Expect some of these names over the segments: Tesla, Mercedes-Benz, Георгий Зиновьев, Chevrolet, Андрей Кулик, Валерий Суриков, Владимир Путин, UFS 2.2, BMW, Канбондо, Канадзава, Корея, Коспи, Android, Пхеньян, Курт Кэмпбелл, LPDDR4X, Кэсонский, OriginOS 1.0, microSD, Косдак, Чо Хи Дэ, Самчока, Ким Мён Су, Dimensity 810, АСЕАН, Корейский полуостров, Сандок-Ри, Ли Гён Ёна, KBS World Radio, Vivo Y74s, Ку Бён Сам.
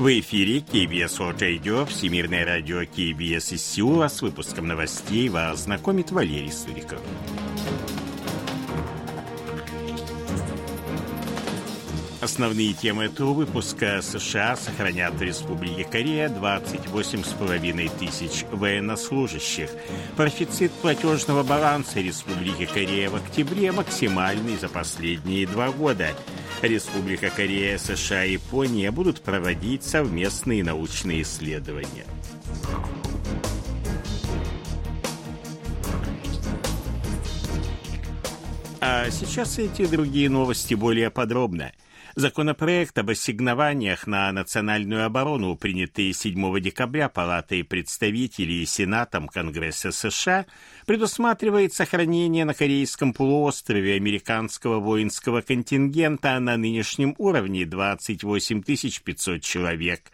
В эфире KBS World Radio, Всемирное радио KBS из Сеула. С выпуском новостей вас знакомит Валерий Суриков. Основные темы этого выпуска. США сохранят в Республике Корея 28,5 тысяч военнослужащих. Профицит платежного баланса Республики Корея в октябре максимальный за последние 2 года. Республика Корея, США и Япония будут проводить совместные научные исследования. А сейчас эти и другие новости более подробно. Законопроект об ассигнованиях на национальную оборону, принятый 7 декабря Палатой представителей и Сенатом Конгресса США, предусматривает сохранение на Корейском полуострове американского воинского контингента на нынешнем уровне 28 500 человек.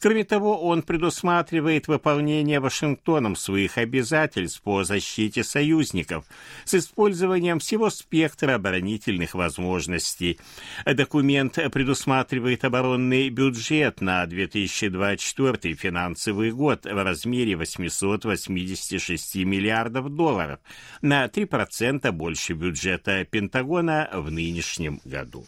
Кроме того, он предусматривает выполнение Вашингтоном своих обязательств по защите союзников с использованием всего спектра оборонительных возможностей. Документ предусматривает оборонный бюджет на 2024 финансовый год в размере 886 миллиардов долларов, на 3% больше бюджета Пентагона в нынешнем году.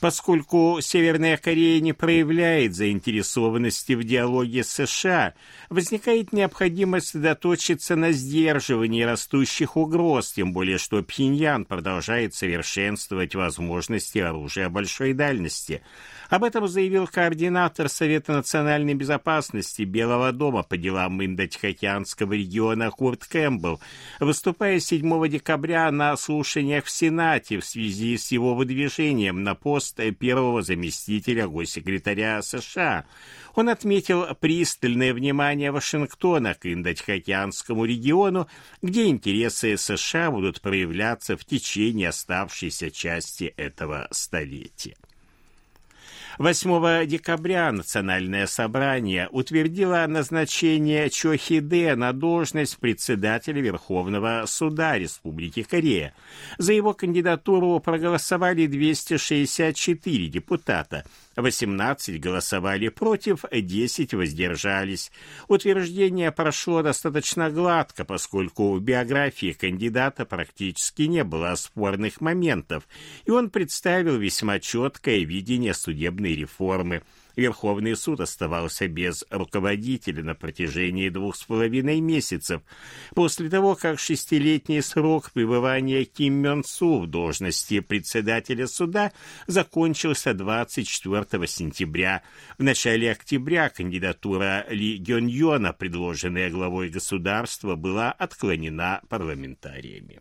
Поскольку Северная Корея не проявляет заинтересованности в диалоге с США, возникает необходимость сосредоточиться на сдерживании растущих угроз, тем более что Пхеньян продолжает совершенствовать возможности оружия большой дальности. Об этом заявил координатор Совета национальной безопасности Белого дома по делам Индотихоокеанского региона Курт Кэмпбелл, выступая 7 декабря на слушаниях в Сенате в связи с его выдвижением на пост первого заместителя госсекретаря США. Он отметил пристальное внимание Вашингтона к Индотихоокеанскому региону, где интересы США будут проявляться в течение оставшейся части этого столетия. 8 декабря Национальное собрание утвердило назначение Чо Хи Дэ на должность председателя Верховного суда Республики Корея. За его кандидатуру проголосовали 264 депутата. 18 голосовали против, 10 воздержались. Утверждение прошло достаточно гладко, поскольку в биографии кандидата практически не было спорных моментов, и он представил весьма четкое видение судебной реформы. Верховный суд оставался без руководителя на протяжении 2,5 месяцев, после того, как 6-летний срок пребывания Ким Мён Су в должности председателя суда закончился 24 сентября. В начале октября кандидатура Ли Гён Ёна, предложенная главой государства, была отклонена парламентариями.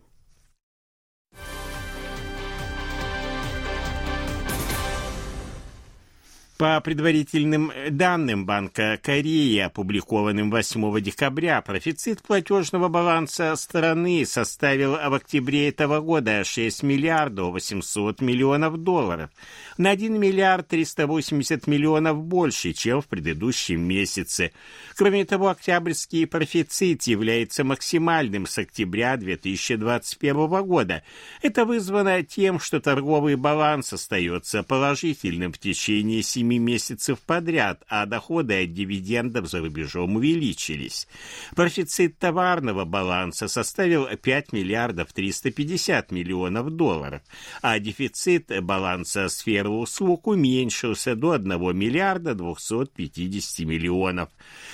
По предварительным данным Банка Кореи, опубликованным 8 декабря, профицит платежного баланса страны составил в октябре этого года 6 миллиардов 800 миллионов долларов, на 1 миллиард 380 миллионов больше, чем в предыдущем месяце. Кроме того, октябрьский профицит является максимальным с октября 2021 года. Это вызвано тем, что торговый баланс остается положительным в течение 7 месяцев подряд, а доходы от дивидендов за рубежом увеличились. Профицит товарного баланса составил 5 миллиардов 350 миллионов долларов, а дефицит баланса сферы услуг уменьшился до 1 миллиарда 250 миллионов.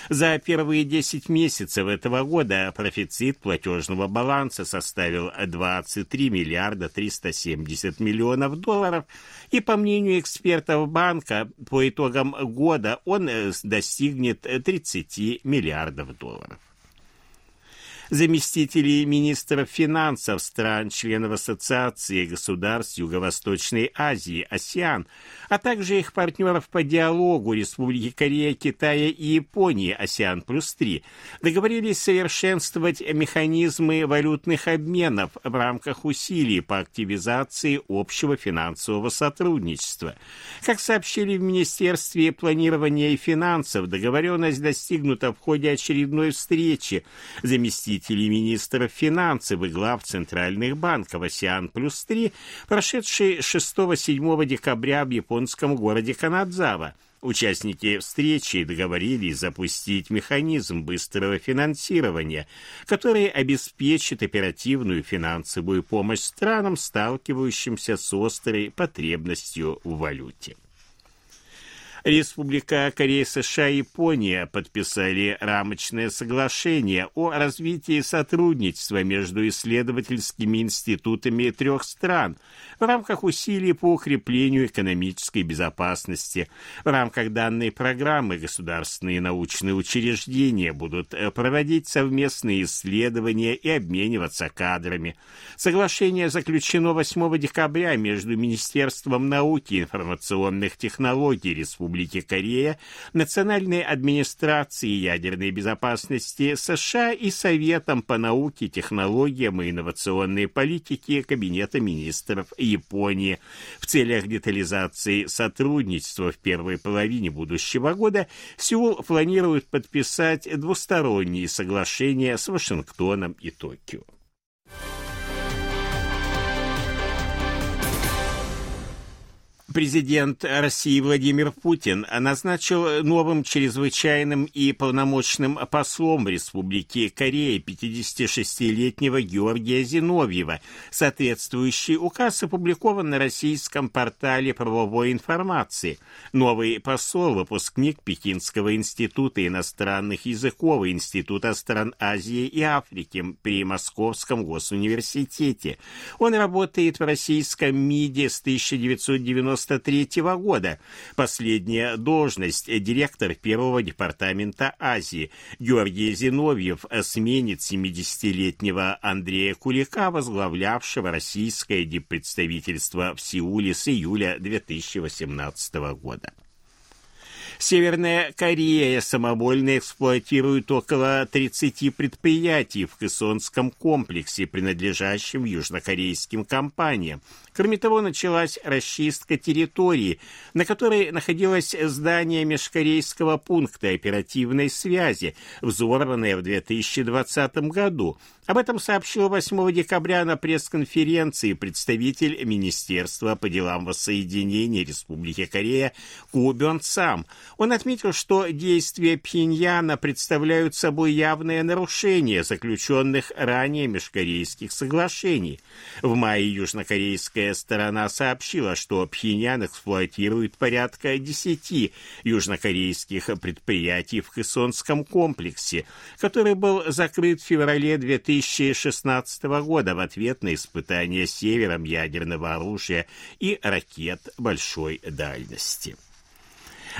За первые 10 месяцев этого года профицит платежного баланса составил 23 миллиарда 370 миллионов долларов, и, по мнению экспертов банка, по итогам года он достигнет 30 миллиардов долларов. Заместители министров финансов стран-членов Ассоциации государств Юго-Восточной Азии АСЕАН, а также их партнеров по диалогу Республики Корея, Китая и Японии АСЕАН+3 договорились совершенствовать механизмы валютных обменов в рамках усилий по активизации общего финансового сотрудничества. Как сообщили в Министерстве планирования и финансов, договоренность достигнута в ходе очередной встречи заместителей министров финансов и глав центральных банков АСЕАН+3, прошедший 6-7 декабря в японском городе Канадзава. Участники встречи договорились запустить механизм быстрого финансирования, который обеспечит оперативную финансовую помощь странам, сталкивающимся с острой потребностью в валюте. Республика Корея, США и Япония подписали рамочное соглашение о развитии сотрудничества между исследовательскими институтами трех стран в рамках усилий по укреплению экономической безопасности. В рамках данной программы государственные научные учреждения будут проводить совместные исследования и обмениваться кадрами. Соглашение заключено 8 декабря между Министерством науки и информационных технологий Республики Корея, Национальной администрации ядерной безопасности США и Советом по науке, технологиям и инновационной политике Кабинета министров Японии. В целях детализации сотрудничества в первой половине будущего года Сеул планирует подписать двусторонние соглашения с Вашингтоном и Токио. Президент России Владимир Путин назначил новым чрезвычайным и полномочным послом в Республике Корея 56-летнего Георгия Зиновьева. Соответствующий указ опубликован на российском портале правовой информации. Новый посол – выпускник Пекинского института иностранных языков и Института стран Азии и Африки при Московском госуниверситете. Он работает в российском МИДе с 1993 года. Последняя должность — директор Первого департамента Азии. Георгий Зиновьев сменит 70-летнего Андрея Кулика, возглавлявшего российское диппредставительство в Сеуле с июля 2018 года. Северная Корея самовольно эксплуатирует около 30 предприятий в Кэсонском комплексе, принадлежащем южнокорейским компаниям. Кроме того, началась расчистка территории, на которой находилось здание межкорейского пункта оперативной связи, взорванное в 2020 году. Об этом сообщил 8 декабря на пресс-конференции представитель Министерства по делам воссоединения Республики Корея Ку Бён Сам. Он отметил, что действия Пхеньяна представляют собой явное нарушение заключенных ранее межкорейских соглашений. В мае южнокорейская сторона сообщила, что Пхеньян эксплуатирует порядка 10 южнокорейских предприятий в Кэсонском комплексе, который был закрыт в феврале 2016 года в ответ на испытания севером ядерного оружия и ракет большой дальности.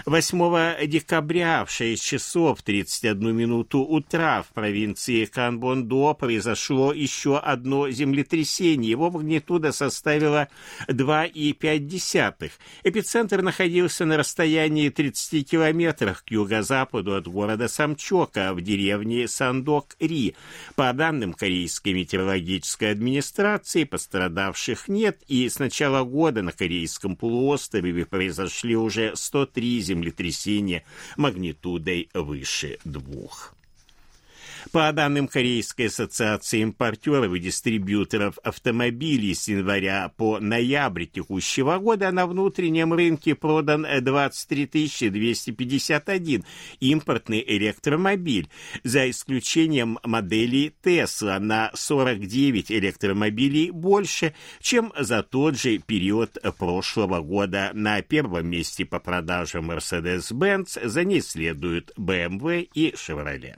8 декабря в 6 часов 31 минуту утра в провинции Канбондо произошло еще одно землетрясение. Его магнитуда составила 2,5. Эпицентр находился на расстоянии 30 километров к юго-западу от города Самчока в деревне Сандок-Ри. По данным Корейской метеорологической администрации, пострадавших нет, и с начала года на Корейском полуострове произошли уже 103 землетрясения магнитудой выше 2. По данным Корейской ассоциации импортеров и дистрибьюторов автомобилей, с января по ноябрь текущего года на внутреннем рынке продан 23 251 импортный электромобиль, за исключением моделей Tesla, на 49 электромобилей больше, чем за тот же период прошлого года. На первом месте по продажам Mercedes-Benz, за ней следуют BMW и Chevrolet.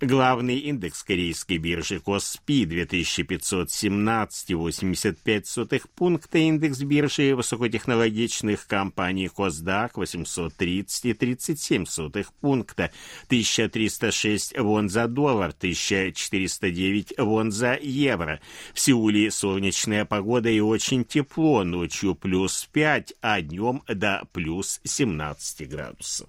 Главный индекс корейской биржи Коспи 2517,85 пункта, индекс биржи высокотехнологичных компаний Косдак 830,37 пункта, 1306 вон за доллар, 1409 вон за евро. В Сеуле солнечная погода и очень тепло, ночью плюс 5, а днем до плюс 17 градусов.